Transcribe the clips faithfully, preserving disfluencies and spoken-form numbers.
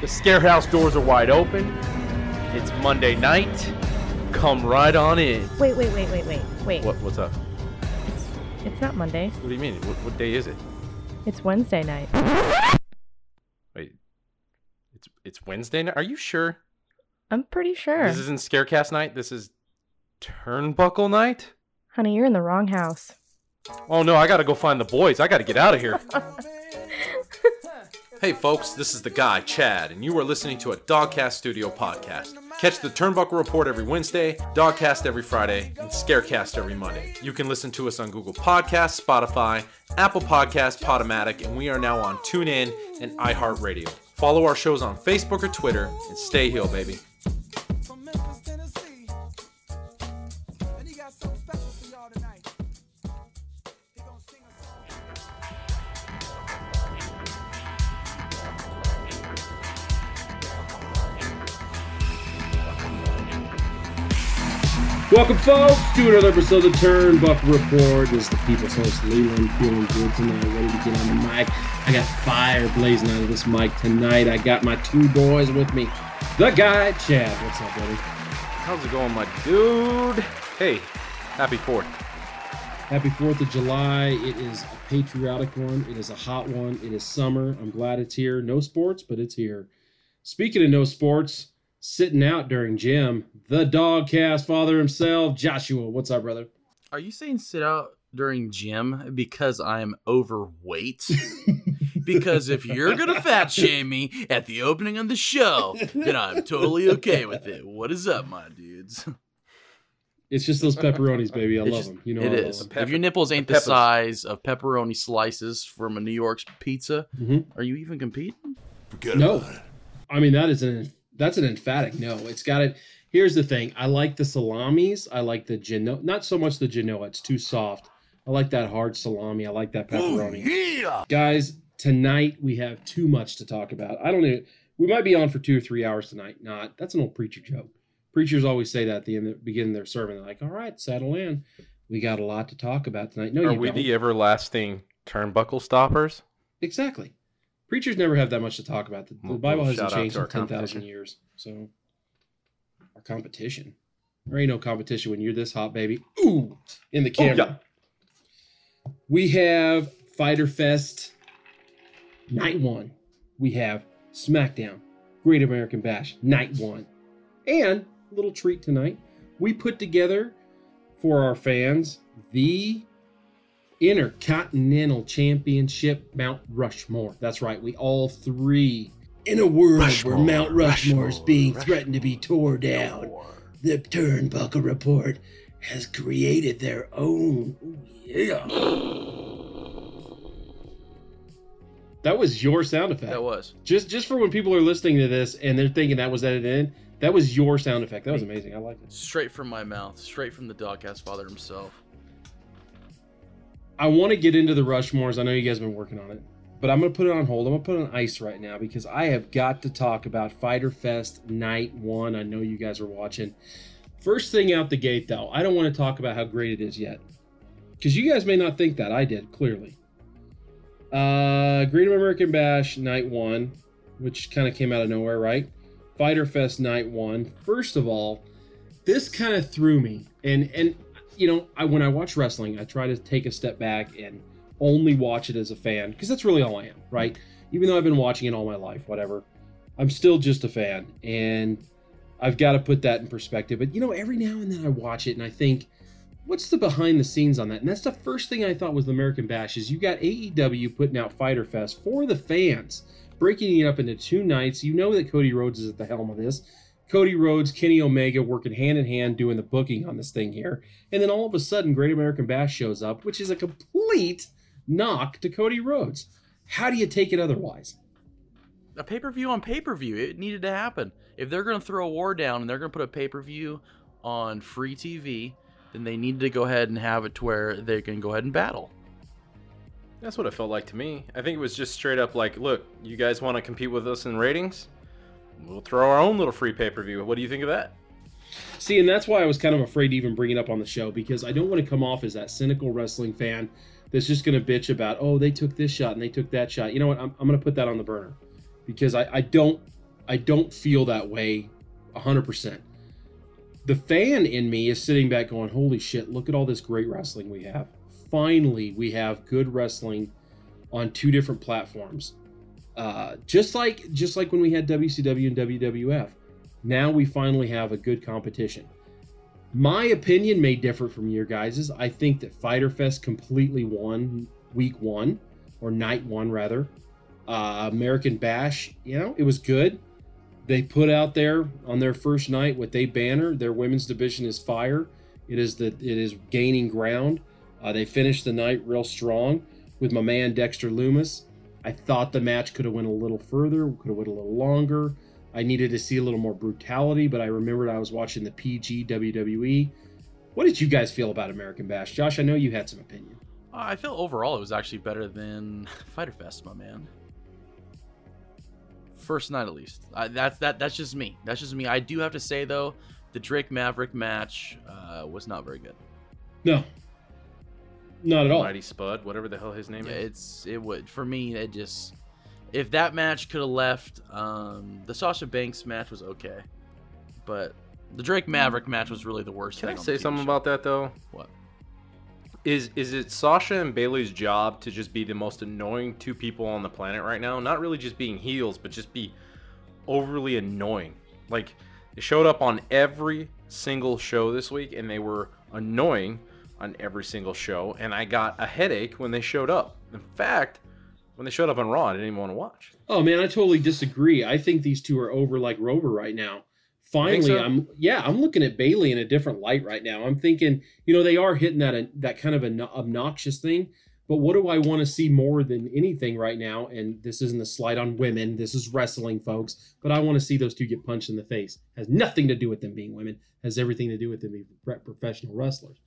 The Scarehouse doors are wide open. It's Monday night. Come right on in. Wait, wait, wait, wait, wait, wait. What? What's up? It's, it's not Monday. What do you mean? What, what day is it? It's Wednesday night. Wait. It's it's Wednesday night? Are you sure? I'm pretty sure. This isn't Scarecast night? This is Turnbuckle night? Honey, you're in the wrong house. Oh no, I gotta go find the boys. I gotta get out of here. Hey folks, this is the guy, Chad, and you are listening to a Dogcast Studio podcast. Catch the Turnbuckle Report every Wednesday, Dogcast every Friday, and Scarecast every Monday. You can listen to us on Google Podcasts, Spotify, Apple Podcasts, Podomatic, and we are now on TuneIn and iHeartRadio. Follow our shows on Facebook or Twitter, and stay heel, baby. Welcome, folks, to another episode of the Turnbuckle Report. This is the People's Host, Leland, feeling good tonight, ready to get on the mic. I got fire blazing out of this mic tonight. I got my two boys with me. The guy, Chad. What's up, buddy? How's it going, my dude? Hey, happy fourth. Happy fourth of July. It is a patriotic one. It is a hot one. It is summer. I'm glad it's here. No sports, but it's here. Speaking of no sports, sitting out during gym, the Dogcast father himself, Joshua. What's up, brother? Are you saying sit out during gym because I'm overweight? Because if you're going to fat shame me at the opening of the show, then I'm totally okay with it. What is up, my dudes? It's just those pepperonis, baby. I it's love just, them. You know, it is. Pepper- if your nipples ain't the, the size of pepperoni slices from a New York's pizza, mm-hmm. Are you even competing? Forget no. About it. I mean, that is an... That's an emphatic no. It's got it. Here's the thing. I like the salamis. I like the Genoa. Not so much the Genoa. It's too soft. I like that hard salami. I like that pepperoni. Oh, yeah. Guys, tonight we have too much to talk about. I don't know. We might be on for two or three hours tonight. Not. That's an old preacher joke. Preachers always say that at the, end, the beginning of their sermon. They're like, all right, settle in. We got a lot to talk about tonight. No, Are you we don't. The everlasting turnbuckle stoppers? Exactly. Preachers never have that much to talk about. The, the Bible hasn't changed in ten thousand years. So, our competition. There ain't no competition when you're this hot, baby. Ooh, in the camera. Oh, yeah. We have Fyter Fest Night one. We have SmackDown, Great American Bash Night one. And, a little treat tonight, we put together for our fans the Intercontinental Championship Mount Rushmore. That's right, we all three. In a world Rushmore, where Mount Rushmore, Rushmore is being Rushmore, threatened to be tore down, Rushmore. The Turnbuckle Report has created their own. Yeah. That was your sound effect. That was. Just just for when people are listening to this and they're thinking that was edited in, that was your sound effect. That was amazing. I liked it. Straight from my mouth, straight from the Dogcast father himself. I want to get into the Rushmores. I know you guys have been working on it, but I'm going to put it on hold. I'm going to put it on ice right now because I have got to talk about Fyter Fest Night one. I know you guys are watching. First thing out the gate, though, I don't want to talk about how great it is yet because you guys may not think that. I did, clearly. Uh, Great American Bash Night one, which kind of came out of nowhere, right? Fyter Fest Night one. First of all, this kind of threw me, and and... You know, I, when I watch wrestling, I try to take a step back and only watch it as a fan because that's really all I am, right? Even though I've been watching it all my life, whatever, I'm still just a fan, and I've got to put that in perspective. But, you know, every now and then I watch it and I think, what's the behind the scenes on that? And that's the first thing I thought was the American Bash is you got A E W putting out Fyter Fest for the fans, breaking it up into two nights. You know that Cody Rhodes is at the helm of this. Cody Rhodes, Kenny Omega working hand in hand doing the booking on this thing here. And then all of a sudden, Great American Bash shows up, which is a complete knock to Cody Rhodes. How do you take it otherwise? A pay-per-view on pay-per-view. It needed to happen. If they're going to throw a war down and they're going to put a pay-per-view on free T V, then they need to go ahead and have it to where they can go ahead and battle. That's what it felt like to me. I think it was just straight up like, look, you guys want to compete with us in ratings? We'll throw our own little free pay-per-view. What do you think of that? See, and that's why I was kind of afraid to even bring it up on the show because I don't want to come off as that cynical wrestling fan that's just going to bitch about, oh, they took this shot and they took that shot. You know what? I'm, I'm going to put that on the burner because I, I don't I don't feel that way one hundred percent. The fan in me is sitting back going, holy shit, look at all this great wrestling we have. Finally, we have good wrestling on two different platforms. Uh, just like just like when we had W C W and W W F, now we finally have a good competition. My opinion may differ from your guys's. I think that Fyter Fest completely won week one, or night one rather. Uh, American Bash, you know, it was good. They put out there on their first night what they banner. Their women's division is fire. It is the it is gaining ground. Uh, they finished the night real strong with my man Dexter Lumis. I thought the match could have went a little further, could have went a little longer. I needed to see a little more brutality, but I remembered I was watching the P G W W E. What did you guys feel about American Bash? Josh, I know you had some opinion. Uh, I feel overall it was actually better than Fyter Fest, my man. First night, at least. Uh, that's that. That's just me. That's just me. I do have to say though, the Drake Maverick match uh, was not very good. No, not at all. Mighty Spud, whatever the hell his name yeah, is. It's it would for me. It just if that match could have left. Um, the Sasha Banks match was okay, but the Drake Maverick match was really the worst. Can thing I say on the something show. About that though? What? Is is it Sasha and Bayley's job to just be the most annoying two people on the planet right now? Not really just being heels, but just be overly annoying. Like, they showed up on every single show this week, and they were annoying on every single show, and I got a headache when they showed up. In fact, when they showed up on Raw, I didn't even want to watch. Oh, man, I totally disagree. I think these two are over like Rover right now. Finally, so? I'm yeah, I'm looking at Bayley in a different light right now. I'm thinking, you know, they are hitting that that kind of an obnoxious thing. But what do I want to see more than anything right now? And this isn't a slight on women. This is wrestling, folks. But I want to see those two get punched in the face. Has nothing to do with them being women. Has everything to do with them being professional wrestlers.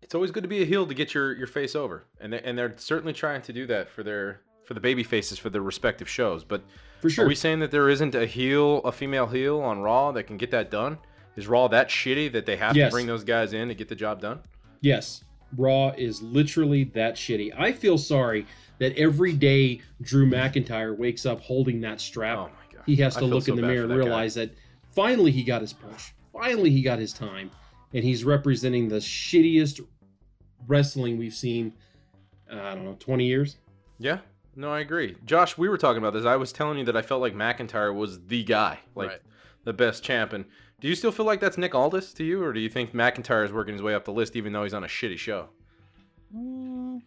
It's always good to be a heel to get your, your face over, and they, and they're certainly trying to do that for their. For the baby faces for their respective shows, but for sure, are we saying that there isn't a heel, a female heel on Raw that can get that done? Is Raw that shitty that they have yes. to bring those guys in to get the job done? Yes, Raw is literally that shitty. I feel sorry that every day Drew McIntyre wakes up holding that strap. Oh my God. He has to look so in the mirror and realize guy. That finally he got his push, finally he got his time, and he's representing the shittiest wrestling we've seen. Uh, I don't know, twenty years. Yeah. No, I agree. Josh, we were talking about this. I was telling you that I felt like McIntyre was the guy, like right. the best champ. And do you still feel like that's Nick Aldis to you, or do you think McIntyre is working his way up the list even though he's on a shitty show? Mm,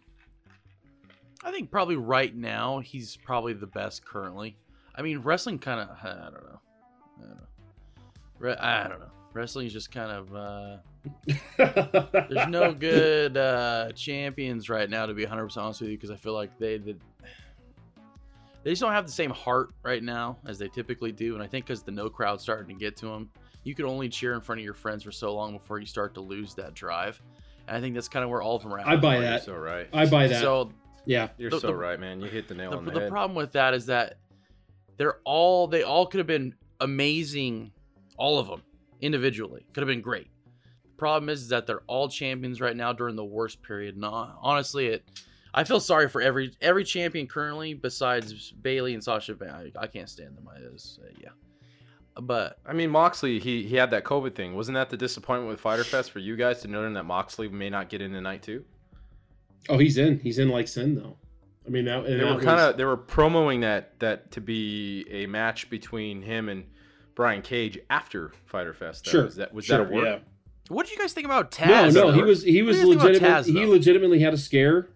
I think probably right now he's probably the best currently. I mean, wrestling kind of, I don't know. I don't know. Re- I don't know. Wrestling is just kind of, uh, there's no good uh, champions right now, to be one hundred percent honest with you, because I feel like they, they they just don't have the same heart right now as they typically do. And I think because the no crowd's starting to get to them, you can only cheer in front of your friends for so long before you start to lose that drive. And I think that's kind of where all of them are at. I buy that. You're so right. I buy that. So yeah, you're the, so the, right, man. You hit the nail the, on the, the head. The problem with that is that they're all they all could have been amazing, all of them. Individually could have been great. The problem is, is that they're all champions right now during the worst period. And honestly, it I feel sorry for every every champion currently besides Bayley and Sasha. I, I can't stand them. I just, uh, yeah. But I mean, Moxley, he he had that COVID thing. Wasn't that the disappointment with Fyter Fest for you guys to noting that Moxley may not get in tonight too? Oh, he's in. He's in like sin though. I mean, that, they that were was... kind of they were promoting that that to be a match between him and Brian Cage after Fyter Fest. Though. Sure, was that was sure, that a word? Yeah. What did you guys think about Taz? No, no, he was he was legitimate. He legitimately had a scare.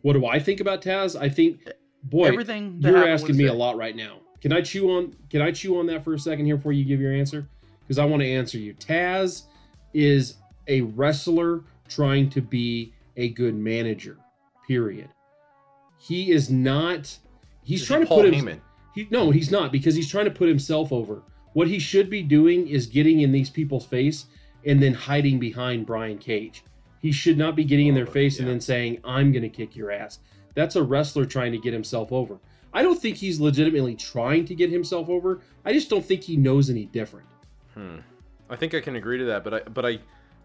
What do I think about Taz? I think, boy, everything you're asking me a lot right now. Can I chew on? Can I chew on that for a second here before you give your answer? Because I want to answer you. Taz is a wrestler trying to be a good manager. Period. He is not. He's trying to put him. He, no, he's not, because he's trying to put himself over. What he should be doing is getting in these people's face and then hiding behind Brian Cage. He should not be getting oh, in their face yeah. and then saying, I'm going to kick your ass. That's a wrestler trying to get himself over. I don't think he's legitimately trying to get himself over. I just don't think he knows any different. Hmm. I think I can agree to that, but I, but I,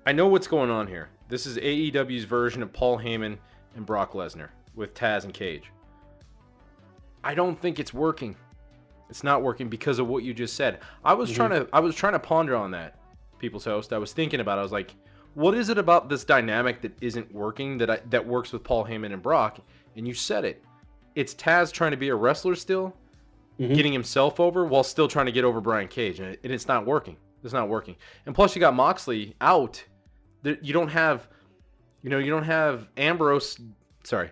I know what's going on here. This is A E W's version of Paul Heyman and Brock Lesnar with Taz and Cage. I don't think it's working. It's not working because of what you just said. I was mm-hmm. trying to I was trying to ponder on that, People's Host. I was thinking about it. I was like, what is it about this dynamic that isn't working that I, that works with Paul Heyman and Brock? And you said it. It's Taz trying to be a wrestler still, mm-hmm. getting himself over while still trying to get over Brian Cage. And, it, and it's not working. It's not working. And plus you got Moxley out. You don't have, you know, you don't have Ambrose, sorry,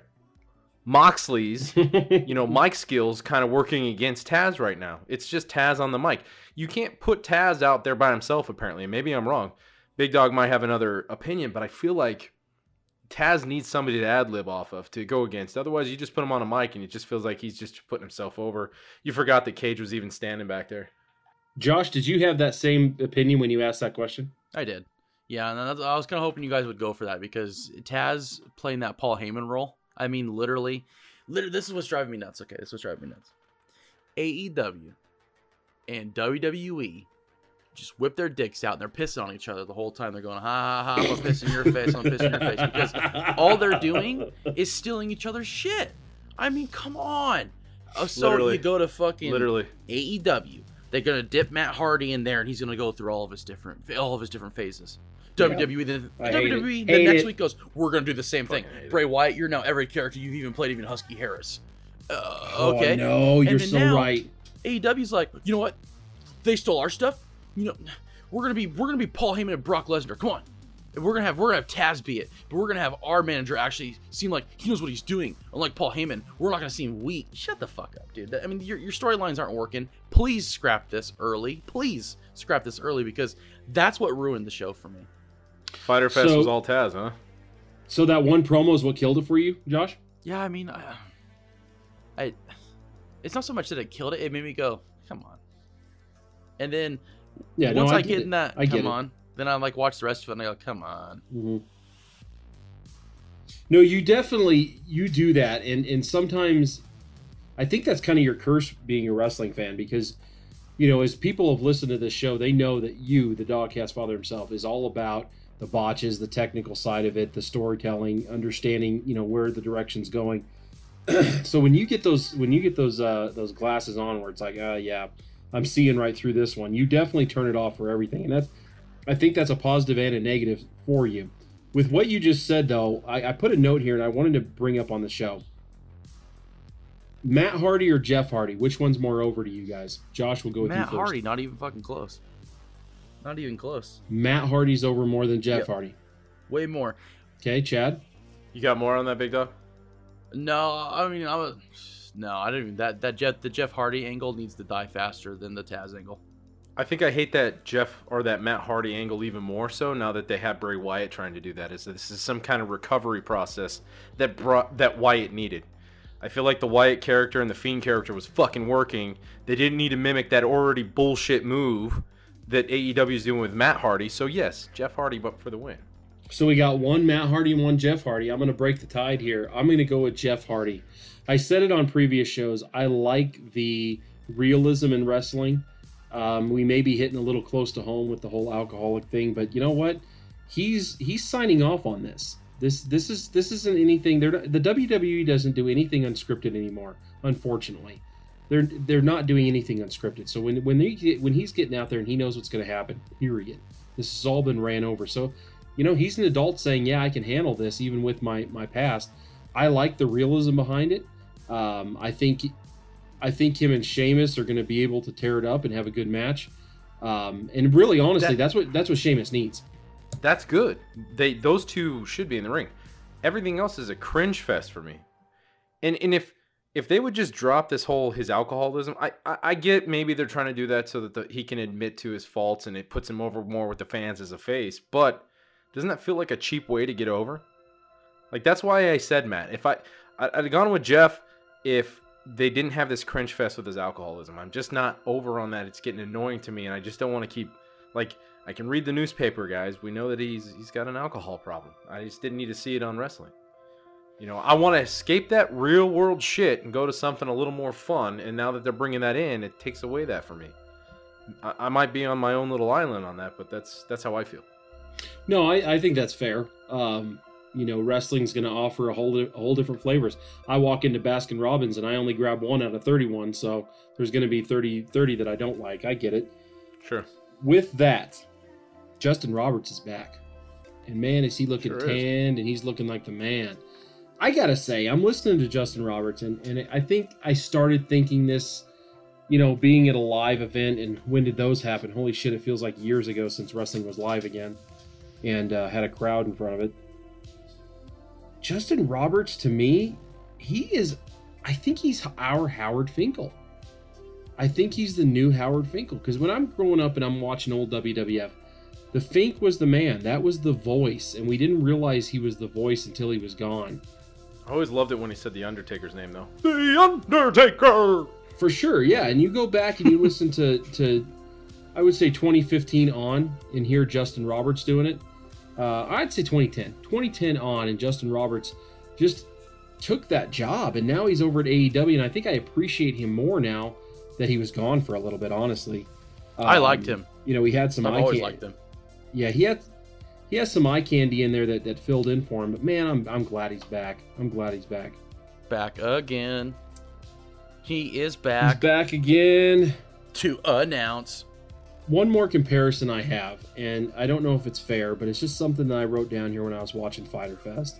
Moxley's, you know, mic skills kind of working against Taz right now. It's just Taz on the mic. You can't put Taz out there by himself, apparently. Maybe I'm wrong. Big Dog might have another opinion, but I feel like Taz needs somebody to ad-lib off of, to go against. Otherwise, you just put him on a mic, and it just feels like he's just putting himself over. You forgot that Cage was even standing back there. Josh, did you have that same opinion when you asked that question? I did. Yeah, and I was kind of hoping you guys would go for that, because Taz playing that Paul Heyman role, I mean, literally, literally, this is what's driving me nuts, okay? This is what's driving me nuts. A E W and W W E just whip their dicks out, and they're pissing on each other the whole time. They're going, ha, ha, ha, I'm going to piss in your face, I'm going to piss in your face, because all they're doing is stealing each other's shit. I mean, come on. Oh, so literally. You go to fucking literally. A E W. They're going to dip Matt Hardy in there, and he's going to go through all of his different all of his different phases. Yeah. W W E, the, W W E, the next it. week goes, we're going to do the same thing. Bray Wyatt, you're now every character. You've even played even Husky Harris. Uh, oh, okay. no, and you're so now, right. A E W's like, you know what? They stole our stuff. You know, we're going to be we're going to be Paul Heyman and Brock Lesnar. Come on. And we're going to have we're going to have Taz be it. But we're going to have our manager actually seem like he knows what he's doing. Unlike Paul Heyman, we're not going to seem weak. Shut the fuck up, dude. I mean, your your storylines aren't working. Please scrap this early. Please scrap this early because that's what ruined the show for me. Fyter Fest so, was all Taz, huh? So that one promo is what killed it for you, Josh? Yeah, I mean, I, I, it's not so much that it killed it. It made me go, come on. And then yeah, once no, I, I get, get in that, I come on. It. Then I like watch the rest of it and I go, come on. Mm-hmm. No, you definitely, you do that. And, and sometimes I think that's kind of your curse being a wrestling fan because, you know, as people have listened to this show, they know that you, the Dogcast Father himself, is all about the botches, the technical side of it, the storytelling, understanding, you know, where the direction's going. So when you get those, when you get those, uh, those glasses on where it's like, oh uh, yeah, I'm seeing right through this one, you definitely turn it off for everything. And that's, I think that's a positive and a negative for you. With what you just said though, I, I put a note here and I wanted to bring up on the show. Matt Hardy or Jeff Hardy, which one's more over to you guys? Josh will go with Matt you first. Matt Hardy, not even fucking close. Not even close. Matt Hardy's over more than Jeff yep. Hardy. Way more. Okay, Chad? You got more on that, Big Dog? No, I mean, I was, no, I didn't even, that, that Jeff, the Jeff Hardy angle needs to die faster than the Taz angle. I think I hate that Jeff or that Matt Hardy angle even more so now that they have Bray Wyatt trying to do that. Is that this is some kind of recovery process that brought, that Wyatt needed. I feel like the Wyatt character and the Fiend character was fucking working. They didn't need to mimic that already bullshit move that A E W is doing with Matt Hardy. So, yes, Jeff Hardy, but for the win. So we got one Matt Hardy and one Jeff Hardy. I'm going to break the tide here. I'm going to go with Jeff Hardy. I said it on previous shows. I like the realism in wrestling. Um, we may be hitting a little close to home with the whole alcoholic thing, but you know what? He's he's signing off on this. This this is this isn't anything. They're not, the W W E doesn't do anything unscripted anymore, unfortunately. They're they're not doing anything unscripted. So when when they get, when he's getting out there and he knows what's going to happen, period. This has all been ran over. So, you know, he's an adult saying, yeah, I can handle this even with my my past. I like the realism behind it. Um, I think I think him and Sheamus are going to be able to tear it up and have a good match. Um, and really, honestly, that, that's what that's what Sheamus needs. That's good. They those two should be in the ring. Everything else is a cringe fest for me. And and if. If they would just drop this whole his alcoholism, I, I, I get maybe they're trying to do that so that the, he can admit to his faults and it puts him over more with the fans as a face. But doesn't that feel like a cheap way to get over? Like that's why I said Matt. If I, I I'd gone with Jeff if they didn't have this cringe fest with his alcoholism. I'm just not over on that. It's getting annoying to me, and I just don't want to keep like I can read the newspaper, guys. We know that he's he's got an alcohol problem. I just didn't need to see it on wrestling. You know, I want to escape that real world shit and go to something a little more fun. And now that they're bringing that in, it takes away that for me. I, I might be on my own little island on that, but that's that's how I feel. No, I, I think that's fair. Um, you know, wrestling's going to offer a whole a whole different flavors. I walk into Baskin Robbins and I only grab one out of thirty-one, so there's going to be thirty that I don't like. I get it. Sure. With that, Justin Roberts is back. And man, is he looking sure tanned, is. and he's looking like the man. I got to say, I'm listening to Justin Roberts, and, and I think I started thinking this, you know, being at a live event, and when did those happen? Holy shit, it feels like years ago since wrestling was live again and uh, had a crowd in front of it. Justin Roberts, to me, he is, I think he's our Howard Finkel. I think he's the new Howard Finkel, because when I'm growing up and I'm watching old W W F, the Fink was the man. That was the voice, and we didn't realize he was the voice until he was gone. I always loved it when he said The Undertaker's name, though. The Undertaker! For sure, yeah. And you go back and you listen to, to, I would say twenty fifteen on, and hear Justin Roberts doing it. Uh, I'd say twenty ten on, and Justin Roberts just took that job, and now he's over at A E W, and I think I appreciate him more now that he was gone for a little bit, honestly. Um, I liked him. You know, he had some I've eye always candy. Liked him. Yeah, he had he has some eye candy in there that, that filled in for him, but man, I'm I'm glad he's back. I'm glad he's back. Back again. He is back. He's back again. To announce. One more comparison I have, and I don't know if it's fair, but it's just something that I wrote down here when I was watching Fyter Fest.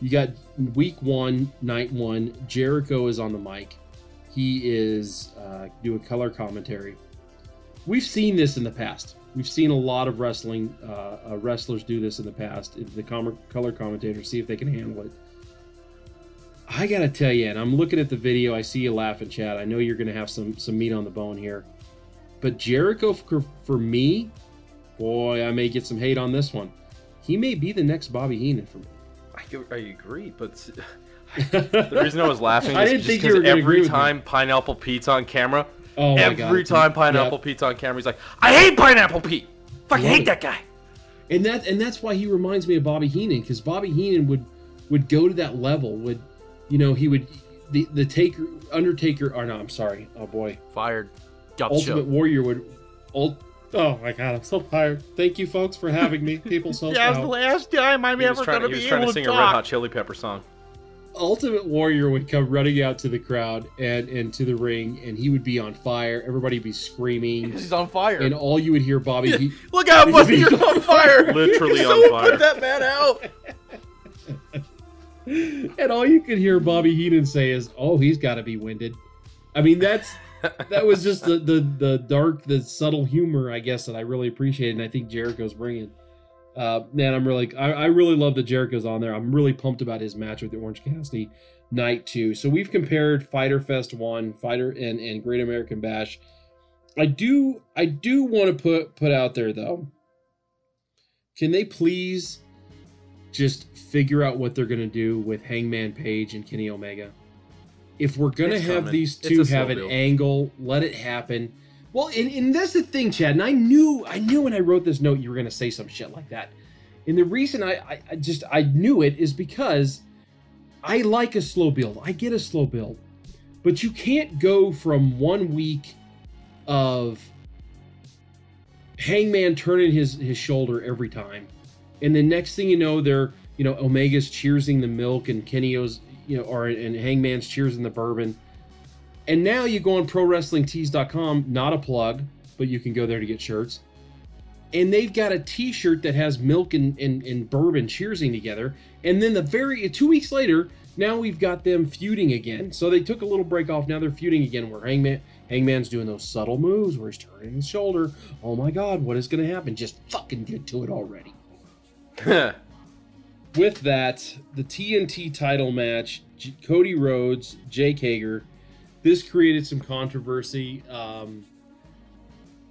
You got week one, night one, Jericho is on the mic. He is uh, doing color commentary. We've seen this in the past. We've seen a lot of wrestling uh, uh, wrestlers do this in the past. The com- color commentators, see if they can handle it. I got to tell you, and I'm looking at the video, I see you laughing, Chad. I know you're going to have some, some meat on the bone here. But Jericho, for, for me, boy, I may get some hate on this one. He may be the next Bobby Heenan for me. I, I agree, but the reason I was laughing is just because every time Pineapple Pete's on camera, oh every time Pineapple yep. Pete's on camera, he's like, I hate Pineapple Pete. Fucking hate it. That guy. And that and that's why he reminds me of Bobby Heenan, because Bobby Heenan would would go to that level. Would you know he would the the Taker Undertaker? Or no, I'm sorry. Oh boy, fired. Job Ultimate show. Warrior would, ult, oh my god, I'm so tired. Thank you, folks, for having me. People, so yeah, it's the last time I'm he ever going to be able to talk. He was trying to sing talk. a Red Hot Chili Pepper song. Ultimate Warrior would come running out to the crowd and, and to the ring, and he would be on fire. Everybody would be screaming. He's on fire, and all you would hear, Bobby, yeah, he, look out, Bobby, you're on fire. Literally on fire. Put that man out. And all you could hear Bobby Heenan say is, "Oh, he's got to be winded." I mean, that's. That was just the, the the dark, the subtle humor, I guess, that I really appreciated, and I think Jericho's bringing. Uh, man, I'm really, I, I really love that Jericho's on there. I'm really pumped about his match with the Orange Cassidy, night two. So we've compared Fyter Fest one, Fyter and and Great American Bash. I do, I do want to put put out there though. Can they please just figure out what they're gonna do with Hangman Page and Kenny Omega? If we're going to have coming. these two have an deal. angle, let it happen. Well, and, and that's the thing, Chad, and I knew I knew when I wrote this note you were going to say some shit like that. And the reason I, I, I just I knew it is because I like a slow build. I get a slow build. But you can't go from one week of Hangman turning his, his shoulder every time, and the next thing you know, they're, you know, Omega's cheersing the milk and Kenny's, you know, or and Hangman's cheers in the bourbon. And now you go on pro wrestling tees dot com, not a plug, but you can go there to get shirts. And they've got a t-shirt that has milk and, and, and bourbon cheersing together. And then the very, two weeks later, now we've got them feuding again. So they took a little break off. Now they're feuding again where Hangman Hangman's doing those subtle moves where he's turning his shoulder. Oh my God, what is going to happen? Just fucking get to it already. With that, the T N T title match, G- Cody Rhodes, Jake Hager. This created some controversy. Um,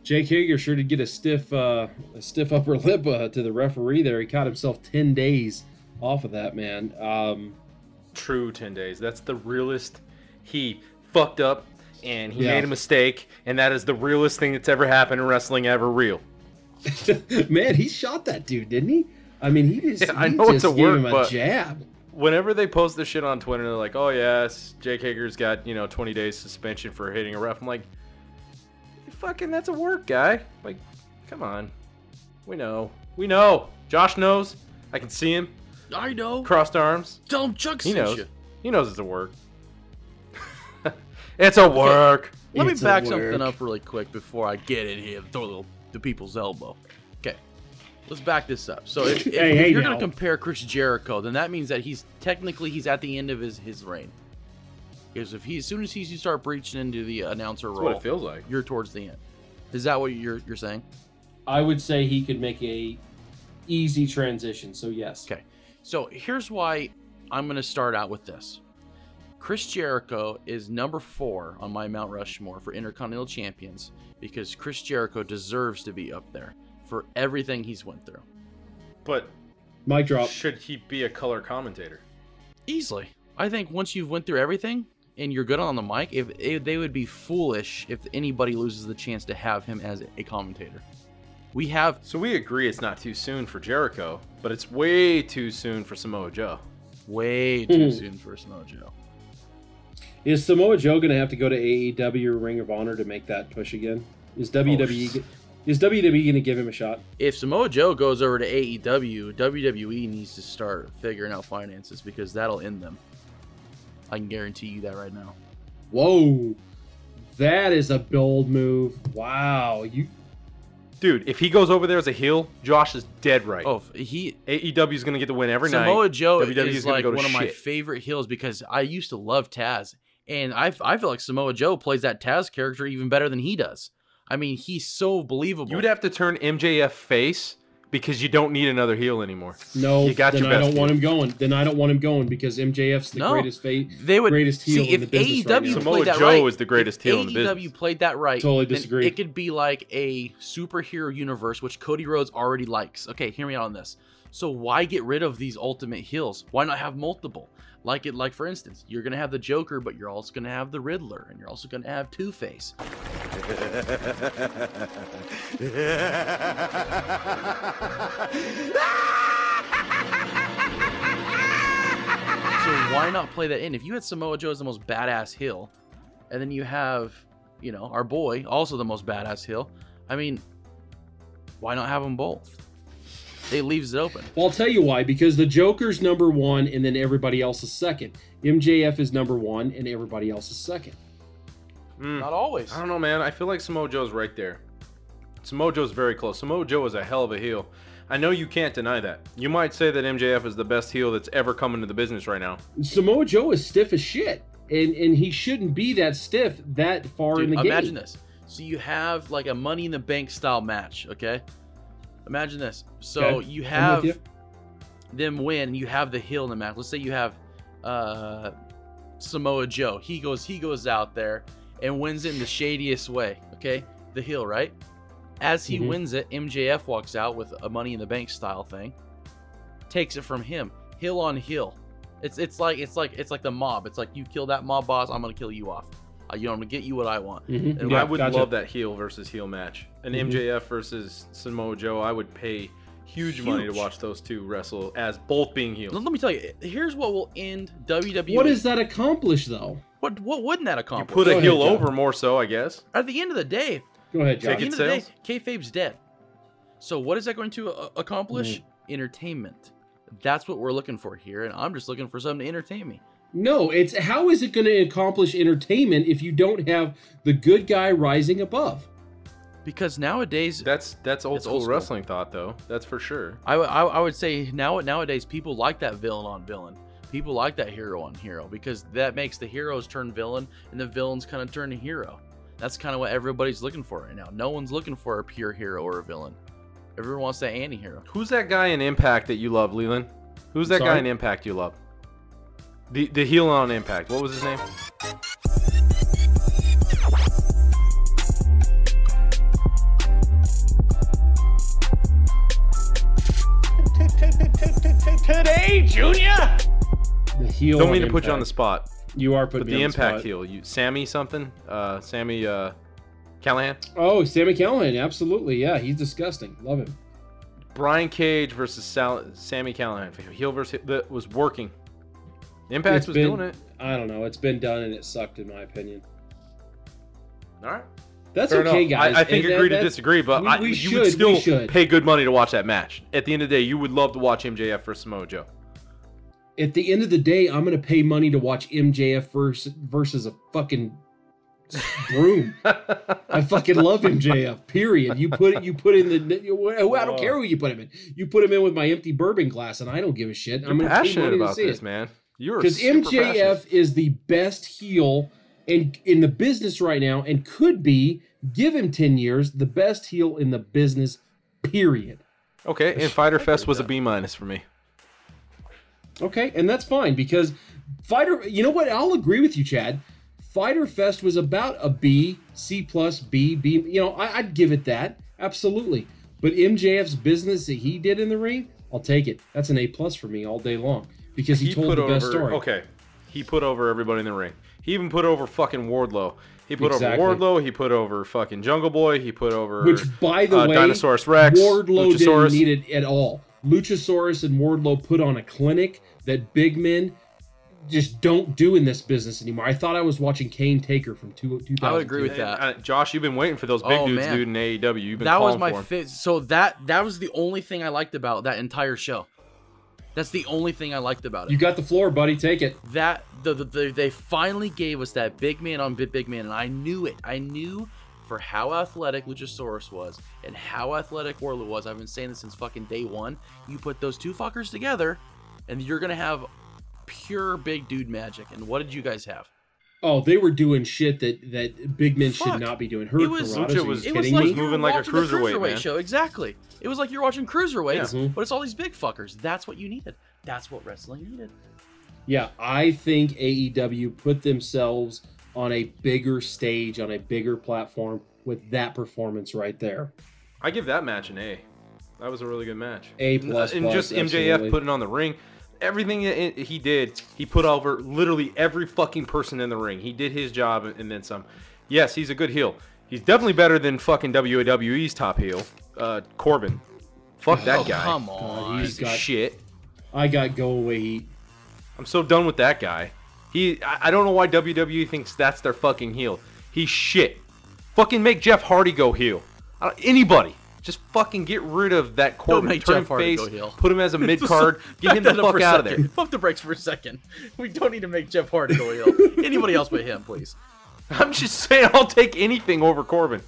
Jake Hager sure did get a stiff uh, a stiff upper lip uh, to the referee there. He caught himself ten days off of that, man. Um, True ten days. That's the realest. He fucked up, and he yeah. made a mistake, and that is the realest thing that's ever happened in wrestling ever real. Man, he shot that dude, didn't he? I mean, he just, yeah, he I know just it's a gave word, him a jab. Whenever they post this shit on Twitter, they're like, oh, yes, Jake Hager's got, you know, twenty days suspension for hitting a ref. I'm like, fucking, that's a work, guy. Like, come on. We know. We know. Josh knows. I can see him. I know. Crossed arms. Tell him Chuck sent you. He knows it's a work. It's a work. Okay. Let it's me back something up really quick before I get in here and throw the, the people's elbow. Okay. Let's back this up. So if, if, hey, if hey, you're going to compare Chris Jericho, then that means that he's technically he's at the end of his, his reign. Because if he, as soon as he, you start breaching into the announcer That's role, what it feels like. You're towards the end. Is that what you're you're saying? I would say he could make a easy transition, so yes. Okay. So here's why I'm going to start out with this. Chris Jericho is number four on my Mount Rushmore for Intercontinental Champions because Chris Jericho deserves to be up there for everything he's went through. But mic drop. Should he be a color commentator? Easily. I think once you've went through everything and you're good on the mic, if, if they would be foolish if anybody loses the chance to have him as a commentator. We have So we agree it's not too soon for Jericho, but it's way too soon for Samoa Joe. Way too mm. soon for Samoa Joe. Is Samoa Joe going to have to go to A E W or Ring of Honor to make that push again? Is W W E oh, is W W E going to give him a shot? If Samoa Joe goes over to A E W, W W E needs to start figuring out finances because that'll end them. I can guarantee you that right now. Whoa. That is a bold move. Wow. you, Dude, if he goes over there as a heel, Josh is dead right. Oh, he A E W is going to get the win every Samoa night. Samoa Joe W W E is, is like go one of shit. my favorite heels because I used to love Taz. And I, I feel like Samoa Joe plays that Taz character even better than he does. I mean, he's so believable. You would have to turn M J F face because you don't need another heel anymore. No, you got then your best I don't heel. want him going. Then I don't want him going because M J F's the no, greatest face. They would greatest heel see, in the business. Right now. Samoa Joe right, is the greatest heel in the business. A E W played that right. Totally disagree. It could be like a superhero universe, which Cody Rhodes already likes. Okay, hear me out on this. So why get rid of these ultimate heels? Why not have multiple? Like it, like for instance, you're gonna have the Joker, but you're also gonna have the Riddler, and you're also gonna have Two-Face. So why not play that in? If you had Samoa Joe as the most badass heel, and then you have, you know, our boy also the most badass heel. I mean, why not have them both? It leaves it open. Well, I'll tell you why. Because the Joker's number one, and then everybody else is second. M J F is number one, and everybody else is second. Mm. Not always. I don't know, man. I feel like Samoa Joe's right there. Samoa Joe's very close. Samoa Joe is a hell of a heel. I know you can't deny that. You might say that M J F is the best heel that's ever come into the business right now. Samoa Joe is stiff as shit, and and he shouldn't be that stiff that far Dude, in the imagine game. Imagine this. So you have like a Money in the Bank style match, okay? Imagine this. So okay. you have you. them win. You have the heel in the match. Let's say you have uh, Samoa Joe. He goes. He goes out there and wins it in the shadiest way. Okay, the heel, right? As he mm-hmm. wins it, M J F walks out with a Money in the Bank style thing, takes it from him, heel on heel. It's it's like it's like it's like the mob. It's like you kill that mob boss, I'm gonna kill you off. You know, I'm gonna get you what I want. Mm-hmm. And yeah, I would gotcha. love that heel versus heel match. An mm-hmm. M J F versus Samoa Joe, I would pay huge, huge money to watch those two wrestle as both being heels. Let me tell you, here's what will end W W E. What does that accomplish, though? What What wouldn't that accomplish? You put Go a heel ahead, over more so, I guess. At the end of the day, Go ahead, John. At the end of the day, kayfabe's dead. So what is that going to uh, accomplish? Mm. Entertainment. That's what we're looking for here, and I'm just looking for something to entertain me. No, it's how is it going to accomplish entertainment if you don't have the good guy rising above? Because nowadays that's that's old, that's old school wrestling thought, though. That's for sure. I, I I would say now nowadays people like that villain on villain. People like that hero on hero because that makes the heroes turn villain and the villains kind of turn a hero. That's kind of what everybody's looking for right now. No one's looking for a pure hero or a villain. Everyone wants that anti-hero. Who's that guy in Impact that you love, Leland? Who's that Sorry? guy in Impact you love? The the heel on Impact. What was his name? Today, Junior. The heel. Don't mean to put you on the spot. You are putting me on the spot. But the Impact heel. You Sammy something? Uh, Sammy uh, Callahan. Oh, Sammy Callahan. Absolutely. Yeah, he's disgusting. Love him. Brian Cage versus Sal- Sammy Callahan. Heel versus heel. That was working. Impact it's was been, doing it. I don't know. It's been done and it sucked, in my opinion. All right. That's Fair okay, enough. guys. I, I think and agree that, to disagree, but we, I, we you should, would still pay good money to watch that match. At the end of the day, you would love to watch M J F versus Samoa Joe. at the end of the day, I'm going to pay money to watch M J F versus, versus a fucking broom. I fucking love M J F, period. You put you put in the... I don't care who you put him in. You put him in with my empty bourbon glass, and I don't give a shit. You're I'm passionate about this, it. man. You are super passionate. Because M J F is the best heel in, in the business right now, and could be, give him ten years, the best heel in the business, period. Okay, and Fyter Fest was a B minus for me. Okay, and that's fine, because Fyter... You know what? I'll agree with you, Chad. Fyter Fest was about a B, C plus, B, B. You know, I, I'd give it that. Absolutely. But M J F's business that he did in the ring, I'll take it. That's an A plus for me all day long, because he, he told the over, best story. Okay. He put over everybody in the ring. He even put over fucking Wardlow. He put exactly. over Wardlow. He put over fucking Jungle Boy. He put over Which, by the uh, way, Dinosaurus Rex. Wardlow Luchasaurus. Didn't need it at all. Luchasaurus and Wardlow put on a clinic that big men just don't do in this business anymore. I thought I was watching Kane Taker from two thousand. I would agree with that. Uh, Josh, you've been waiting for those big oh, dudes, man. dude, in A E W. You've been that calling was my for them. Fit. So that that was the only thing I liked about that entire show. That's the only thing I liked about it. You got the floor, buddy. Take it. That the, the, the they finally gave us that big man on big man, and I knew it. I knew for how athletic Luchasaurus was and how athletic Wardlow was. I've been saying this since fucking day one. You put those two fuckers together, and you're gonna have pure big dude magic. And what did you guys have? Oh, they were doing shit that, that big men Fuck. should not be doing. Her it was, Parada, it was, it was like moving like a cruiserweight, cruiserweight show. Exactly. It was like you're watching cruiserweights, yeah. but it's all these big fuckers. That's what you needed. That's what wrestling needed. Yeah, I think A E W put themselves on a bigger stage, on a bigger platform with that performance right there. I give that match an A. That was a really good match. A plus. And, plus, and just absolutely. M J F putting on the ring. Everything that he did, he put over literally every fucking person in the ring. He did his job and then some. Yes, he's a good heel. He's definitely better than fucking W W E's top heel, uh, Corbin. Fuck that oh, guy. Come on, he's got shit. I got go away heat. I'm so done with that guy. He, I, I don't know why W W E thinks that's their fucking heel. He's shit. Fucking make Jeff Hardy go heel. I don't, anybody. Just fucking get rid of that Corbin, turn face, put him as a mid-card, get him the fuck out of there. Pump the brakes for a second. We don't need to make Jeff Hardy go heel. Anybody else but him, please. I'm just saying, I'll take anything over Corbin.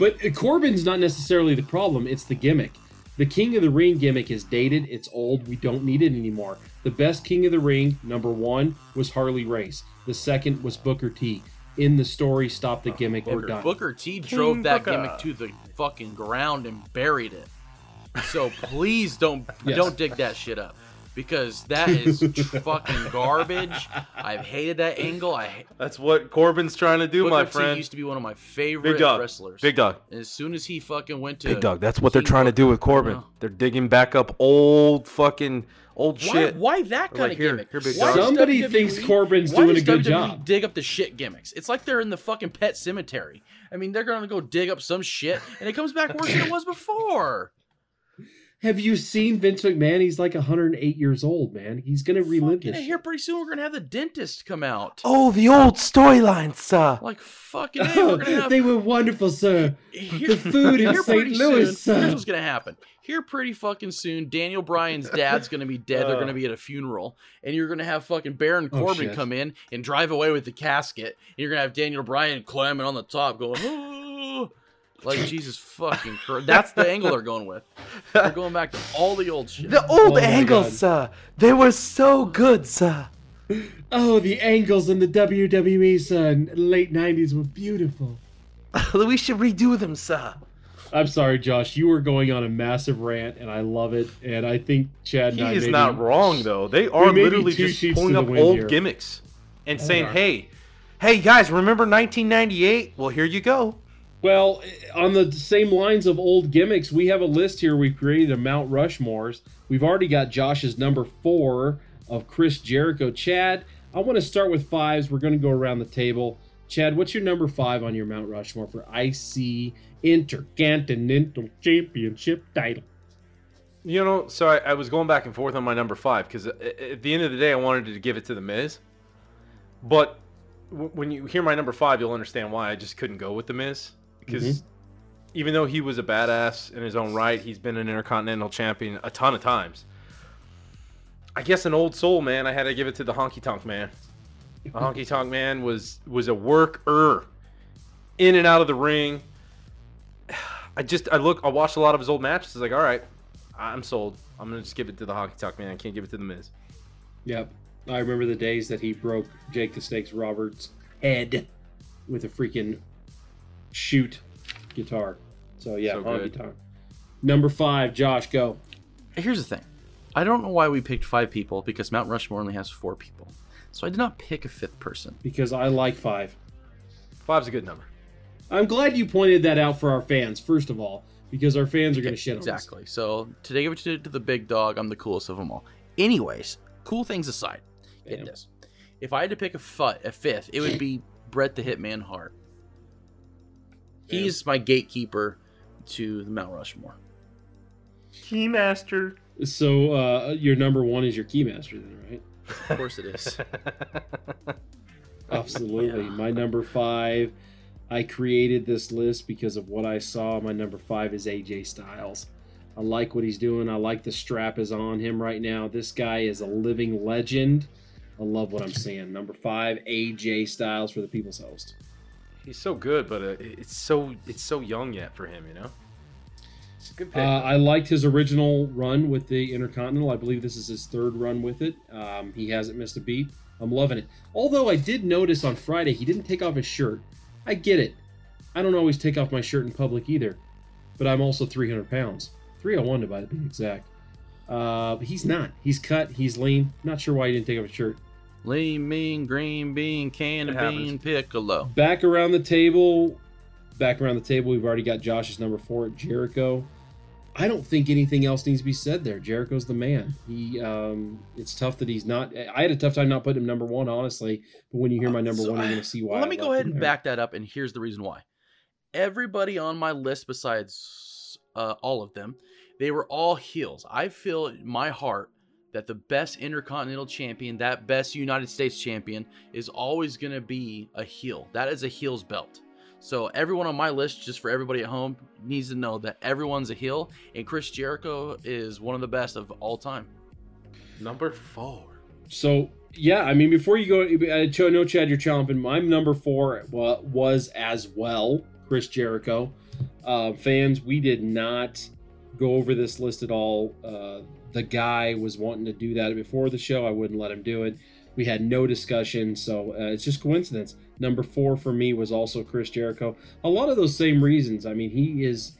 But Corbin's not necessarily the problem, it's the gimmick. The King of the Ring gimmick is dated, it's old, we don't need it anymore. The best King of the Ring, number one, was Harley Race. The second was Booker T. In the story, stop the gimmick, oh, Booker. we're done. Booker T drove King that Booker. gimmick to the fucking ground and buried it. So please don't yes. don't dig that shit up, because that is fucking garbage. I've hated that angle. I That's what Corbin's trying to do, Booker my friend. T used to be one of my favorite Big dog. wrestlers. Big Dog. And as soon as he fucking went to Big Dog, that's what they're trying to do with Corbin. Now. They're digging back up old fucking old why, shit. Why that kind like, of gimmick? Here, here, why Somebody W W E, thinks Corbin's doing a good W W E job. Dig up the shit gimmicks. It's like they're in the fucking pet cemetery. I mean, they're gonna go dig up some shit, and it comes back worse than it was before. Have you seen Vince McMahon? He's like one hundred eight years old, man. He's gonna relive fucking this. Here pretty soon, we're gonna have the dentist come out. Oh, the old storyline, sir. Like fucking. Hey, oh, we're gonna have... They were wonderful, sir. Here, the food in Saint Louis, soon, sir. Here's what's gonna happen. Here pretty fucking soon, Daniel Bryan's dad's gonna be dead. They're gonna be at a funeral, and you're gonna have fucking Baron Corbin oh, come in and drive away with the casket. And you're gonna have Daniel Bryan climbing on the top, going. Oh. Like, Jesus fucking Christ. That's the angle they're going with. They're going back to all the old shit. The old oh angles, sir. They were so good, sir. Oh, the angles in the W W E, sir, in the late nineties were beautiful. We should redo them, sir. I'm sorry, Josh. You were going on a massive rant, and I love it. And I think Chad and I He is not wrong, though. They are literally just pulling up old here. gimmicks and oh, saying, hey, hey, guys, remember nineteen ninety-eight? Well, here you go. Well, on the same lines of old gimmicks, we have a list here. We've created a Mount Rushmore's. We've already got Josh's number four of Chris Jericho. Chad, I want to start with fives. We're going to go around the table. Chad, what's your number five on your Mount Rushmore for I C Intercontinental Championship title? You know, so I, I was going back and forth on my number five because at the end of the day, I wanted to give it to The Miz. But when you hear my number five, you'll understand why I just couldn't go with The Miz. Because mm-hmm. even though he was a badass in his own right, he's been an Intercontinental Champion a ton of times. I guess an old soul, man. I had to give it to the Honky Tonk Man. The Honky Tonk Man was was a worker, in and out of the ring. I just I look I watched a lot of his old matches. It's like, all right, I'm sold. I'm gonna just give it to the Honky Tonk Man. I can't give it to the Miz. Yep, I remember the days that he broke Jake the Snake's Roberts' head with a freaking shoot guitar. So yeah, so Honky Tonk. Number five, Josh, go. Here's the thing. I don't know why we picked five people because Mount Rushmore only has four people. So I did not pick a fifth person. Because I like five. Five's a good number. I'm glad you pointed that out for our fans, first of all, because our fans are going to shit on us. Exactly. So today, give it to the big dog. I'm the coolest of them all. Anyways, cool things aside, get this. If I had to pick a, f- a fifth, it would be Bret the Hitman Hart. Damn. He's my gatekeeper to the Mount Rushmore. Keymaster. So uh, your number one is your Keymaster then, right? Of course it is. Absolutely. Yeah. My number five, I created this list because of what I saw. My number five is A J Styles. I like what he's doing. I like the strap is on him right now. This guy is a living legend. I love what I'm seeing. Number five, A J Styles for the People's Host. He's so good, but uh, it's so it's so young yet for him, you know? Good pick. Uh, I liked his original run with the Intercontinental. I believe this is his third run with it. Um, he hasn't missed a beat. I'm loving it. Although I did notice on Friday he didn't take off his shirt. I get it. I don't always take off my shirt in public either. But I'm also three hundred pounds. three oh one to by the being exact. Uh, but he's not. He's cut. He's lean. Not sure why he didn't take off his shirt. Lean, mean, green bean, can of bean, piccolo. Back around the table. Back around the table. We've already got Josh's number four at Jericho. I don't think anything else needs to be said there. Jericho's the man. He, um, it's tough that he's not. I had a tough time not putting him number one, honestly. But when you hear my number uh, so one, you're going to see why. Well, let me go ahead and there. back that up, and here's the reason why. Everybody on my list, besides uh, all of them, they were all heels. I feel in my heart that the best Intercontinental Champion, that best United States Champion, is always going to be a heel. That is a heel's belt. So everyone on my list, just for everybody at home, needs to know that everyone's a heel, and Chris Jericho is one of the best of all time. Number four. So, yeah, I mean, before you go, I know, Chad, you're chomping. My number four was as well Chris Jericho. Uh, fans, we did not go over this list at all. Uh, the guy was wanting to do that before the show. I wouldn't let him do it. We had no discussion, so uh, it's just coincidence. Number four for me was also Chris Jericho. A lot of those same reasons. I mean, he is,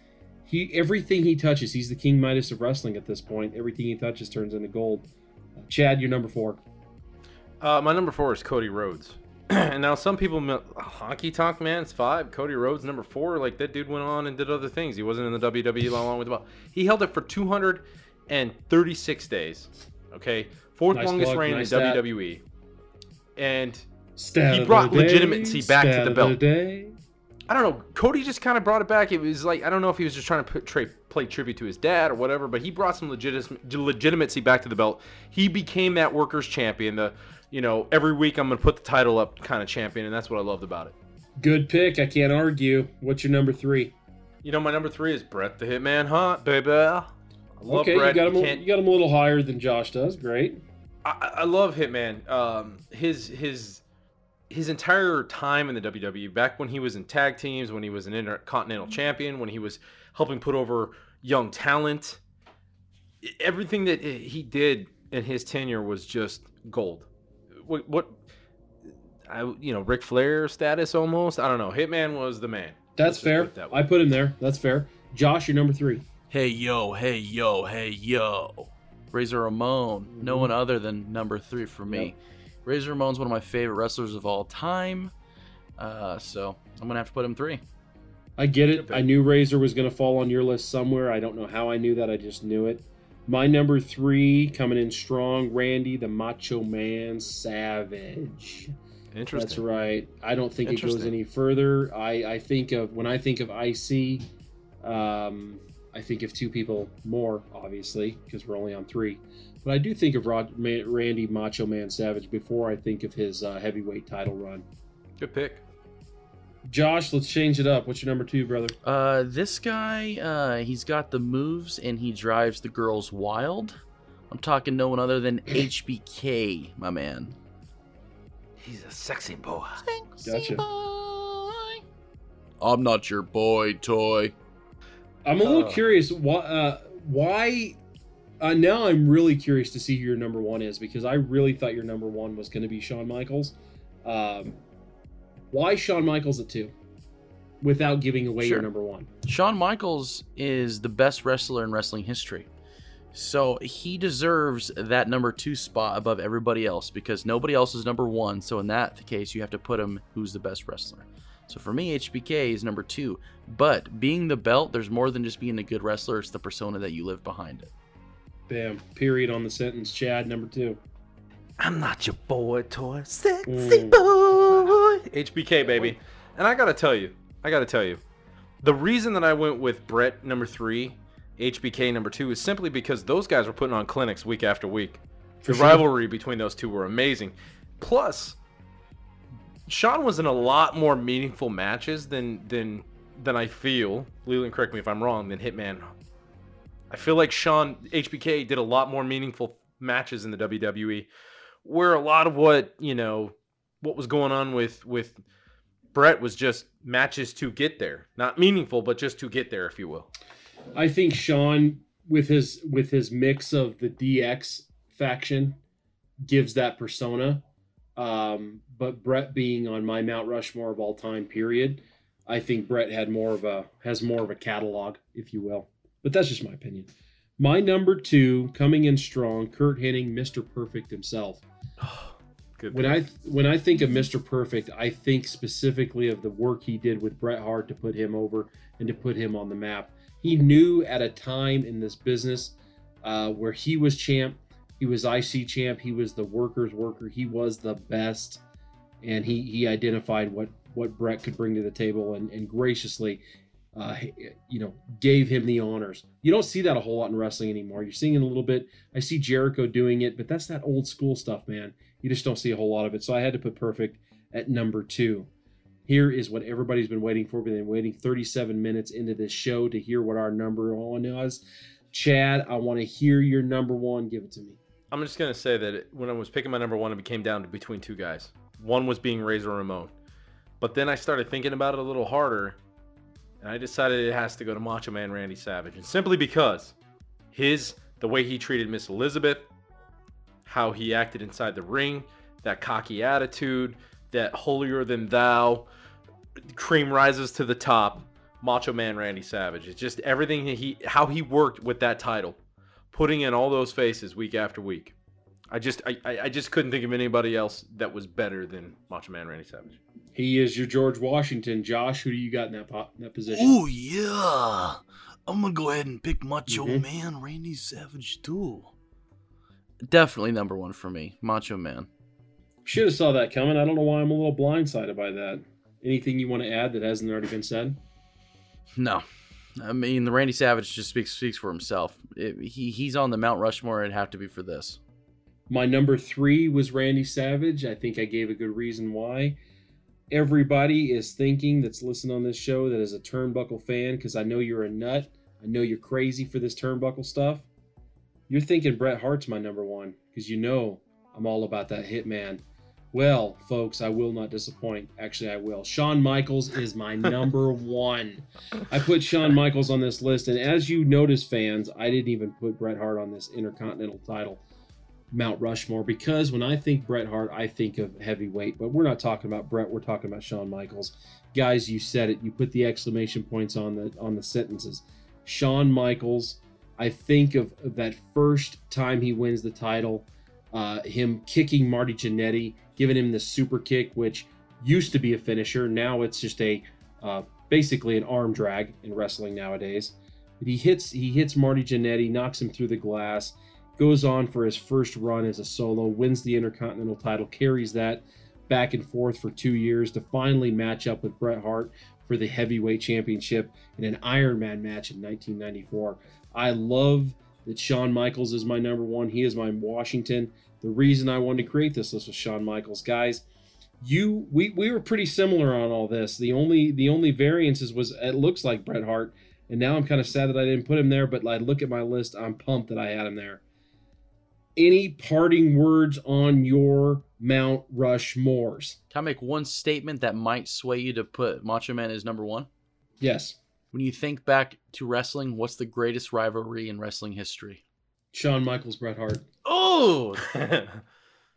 he everything he touches, he's the King Midas of wrestling at this point. Everything he touches turns into gold. Uh, Chad, your number four. Uh, my number four is Cody Rhodes. And now some people, Honky Tonk Man's five, Cody Rhodes number four. Like, that dude went on and did other things. He wasn't in the W W E long with the ball. He held it for two hundred thirty-six days. Okay, fourth nice longest plug, reign nice in stat. W W E. And stat he brought legitimacy day, back to the belt. The I don't know. Cody just kind of brought it back. It was like, I don't know if he was just trying to put, play tribute to his dad or whatever, but he brought some legit, legitimacy back to the belt. He became that workers' champion, the, you know, every week I'm going to put the title up kind of champion, and that's what I loved about it. Good pick. I can't argue. What's your number three? You know, my number three is Bret the Hitman Hunt, baby. I love okay, Bret. You got, him, you, you got him a little higher than Josh does. Great. I, I love Hitman. Um, his his his entire time in the W W E, back when he was in tag teams, when he was an Intercontinental Champion, when he was helping put over young talent, everything that he did in his tenure was just gold. What, what I you know, Ric Flair status almost. I don't know. Hitman was the man. That's fair. Put that I put him there. That's fair. Josh, you're number three. Hey yo, hey yo, hey yo. Razor Ramon, mm-hmm. no one other than number three for me. Yep. Razor Ramon's one of my favorite wrestlers of all time, uh, so I'm going to have to put him three. I get it. I knew Razor was going to fall on your list somewhere. I don't know how I knew that. I just knew it. My number three, coming in strong, Randy the Macho Man Savage. Interesting. That's right. I don't think it goes any further. I, I think of, when I think of I C, um, I think of two people more, obviously, because we're only on three. But I do think of Rod, Man, Randy Macho Man Savage before I think of his uh, heavyweight title run. Good pick. Josh, let's change it up. What's your number two, brother? Uh, this guy, uh, he's got the moves and he drives the girls wild. I'm talking no one other than H B K, my man. He's a sexy boy. Sexy gotcha. Boy. I'm not your boy toy. I'm a little uh, curious why, uh, why uh, now I'm really curious to see who your number one is, because I really thought your number one was going to be Shawn Michaels. Um, why Shawn Michaels at two without giving away sure. your number one? Shawn Michaels is the best wrestler in wrestling history. So he deserves that number two spot above everybody else because nobody else is number one. So in that case, you have to put him who's the best wrestler. So for me, H B K is number two. But being the belt, there's more than just being a good wrestler. It's the persona that you live behind it. Bam. Period on the sentence. Chad, number two. I'm not your boy toy. Sexy mm. boy. H B K, baby. And I got to tell you, I got to tell you, the reason that I went with Brett number three, H B K number two, is simply because those guys were putting on clinics week after week. For the sure. rivalry between those two were amazing. Plus, Shawn was in a lot more meaningful matches than than than I feel. Leland, correct me if I'm wrong, than Hitman. I feel like Shawn, H B K did a lot more meaningful matches in the W W E, where a lot of what, you know, what was going on with with Brett was just matches to get there. Not meaningful, but just to get there, if you will. I think Shawn, with his with his mix of the D X faction, gives that persona. Um, but Brett being on my Mount Rushmore of all time, period, I think Brett had more of a has more of a catalog, if you will. But that's just my opinion. My number two, coming in strong, Kurt Hennig, Mister Perfect himself. Good when I when I think of Mister Perfect, I think specifically of the work he did with Bret Hart to put him over and to put him on the map. He knew at a time in this business uh, where he was champ, he was I C champ, he was the worker's worker, he was the best, and he he identified what, what Brett could bring to the table and, and graciously, uh, you know, gave him the honors. You don't see that a whole lot in wrestling anymore. You're seeing it a little bit. I see Jericho doing it, but that's that old school stuff, man. You just don't see a whole lot of it. So I had to put Perfect at number two. Here is what everybody's been waiting for. We've been waiting thirty-seven minutes into this show to hear what our number one is. Chad, I want to hear your number one. Give it to me. I'm just going to say that when I was picking my number one, it came down to between two guys. One was being Razor Ramon. But then I started thinking about it a little harder, and I decided it has to go to Macho Man Randy Savage. And simply because his the way he treated Miss Elizabeth, how he acted inside the ring, that cocky attitude, that holier-than-thou, cream rises to the top, Macho Man Randy Savage. It's just everything that he, how he worked with that title, putting in all those faces week after week. I just, I, I just couldn't think of anybody else that was better than Macho Man Randy Savage. He is your George Washington. Josh, who do you got in that po- in that position? Oh yeah, I'm gonna go ahead and pick Macho mm-hmm. Man Randy Savage too. Definitely number one for me, Macho Man. Should have saw that coming. I don't know why I'm a little blindsided by that. Anything you want to add that hasn't already been said? No. I mean, the Randy Savage just speaks speaks for himself. It, he He's on the Mount Rushmore. It'd have to be for this. My number three was Randy Savage. I think I gave a good reason why. Everybody is thinking that's listening on this show that is a Turnbuckle fan, because I know you're a nut. I know you're crazy for this Turnbuckle stuff. You're thinking Bret Hart's my number one because you know I'm all about that Hitman. Well, folks, I will not disappoint. Actually, I will. Shawn Michaels is my number one. I put Shawn Michaels on this list, and as you notice, fans, I didn't even put Bret Hart on this Intercontinental title Mount Rushmore, because when I think Bret Hart, I think of heavyweight, but we're not talking about Bret. We're talking about Shawn Michaels. Guys, you said it. You put the exclamation points on the on the sentences. Shawn Michaels, I think of, of that first time he wins the title, uh, him kicking Marty Jannetty, giving him the super kick, which used to be a finisher. Now it's just a uh, basically an arm drag in wrestling nowadays. But he hits he hits Marty Jannetty, knocks him through the glass, goes on for his first run as a solo, wins the Intercontinental title, carries that back and forth for two years to finally match up with Bret Hart for the heavyweight championship in an Iron Man match in nineteen ninety-four. I love that Shawn Michaels is my number one. He is my Washington. The reason I wanted to create this list was Shawn Michaels. Guys, you we we were pretty similar on all this. The only the only variances was it looks like Bret Hart, and now I'm kind of sad that I didn't put him there, but I look at my list, I'm pumped that I had him there. any parting words on your Mount Rushmores? Can I make one statement that might sway you to put Macho Man as number one? Yes. When you think back to wrestling, what's the greatest rivalry in wrestling history? Shawn Michaels, Bret Hart. Oh,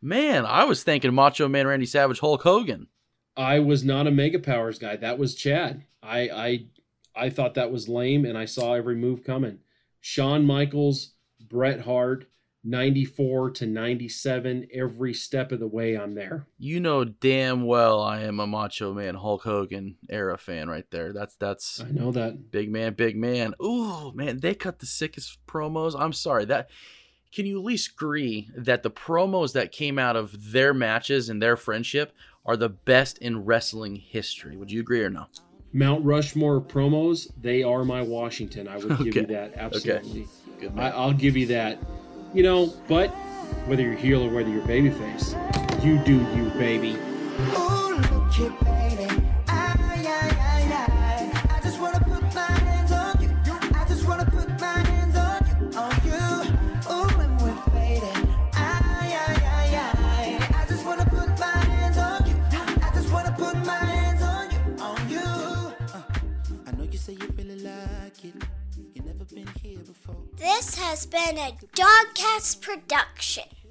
man, I was thinking Macho Man, Randy Savage, Hulk Hogan. I was not a Mega Powers guy. That was Chad. I I, I thought that was lame, and I saw every move coming. Shawn Michaels, Bret Hart, ninety-four to ninety-seven, every step of the way I'm there. You know damn well I am a Macho Man Hulk Hogan era fan right there. That's that's I know that. Big man, big man. Ooh, man, they cut the sickest promos. I'm sorry. That can you at least agree that the promos that came out of their matches and their friendship are the best in wrestling history? Would you agree or no? Mount Rushmore promos, they are my Washington. I would okay. give you that. Absolutely. Okay. Good I, I'll give you that. You know, but whether you're heel or whether you're babyface, you do you, baby. Ooh, look here, baby. I, I, I, I, I just want to put my hands on you. I just want to put my hands on you, on you. Ooh, and we're fading. I, I, I, I, I just want to put my hands on you. I just want to put my hands on you, on you. Uh, I know you say you really like it. You've never been here before. This has been a Dogcast production.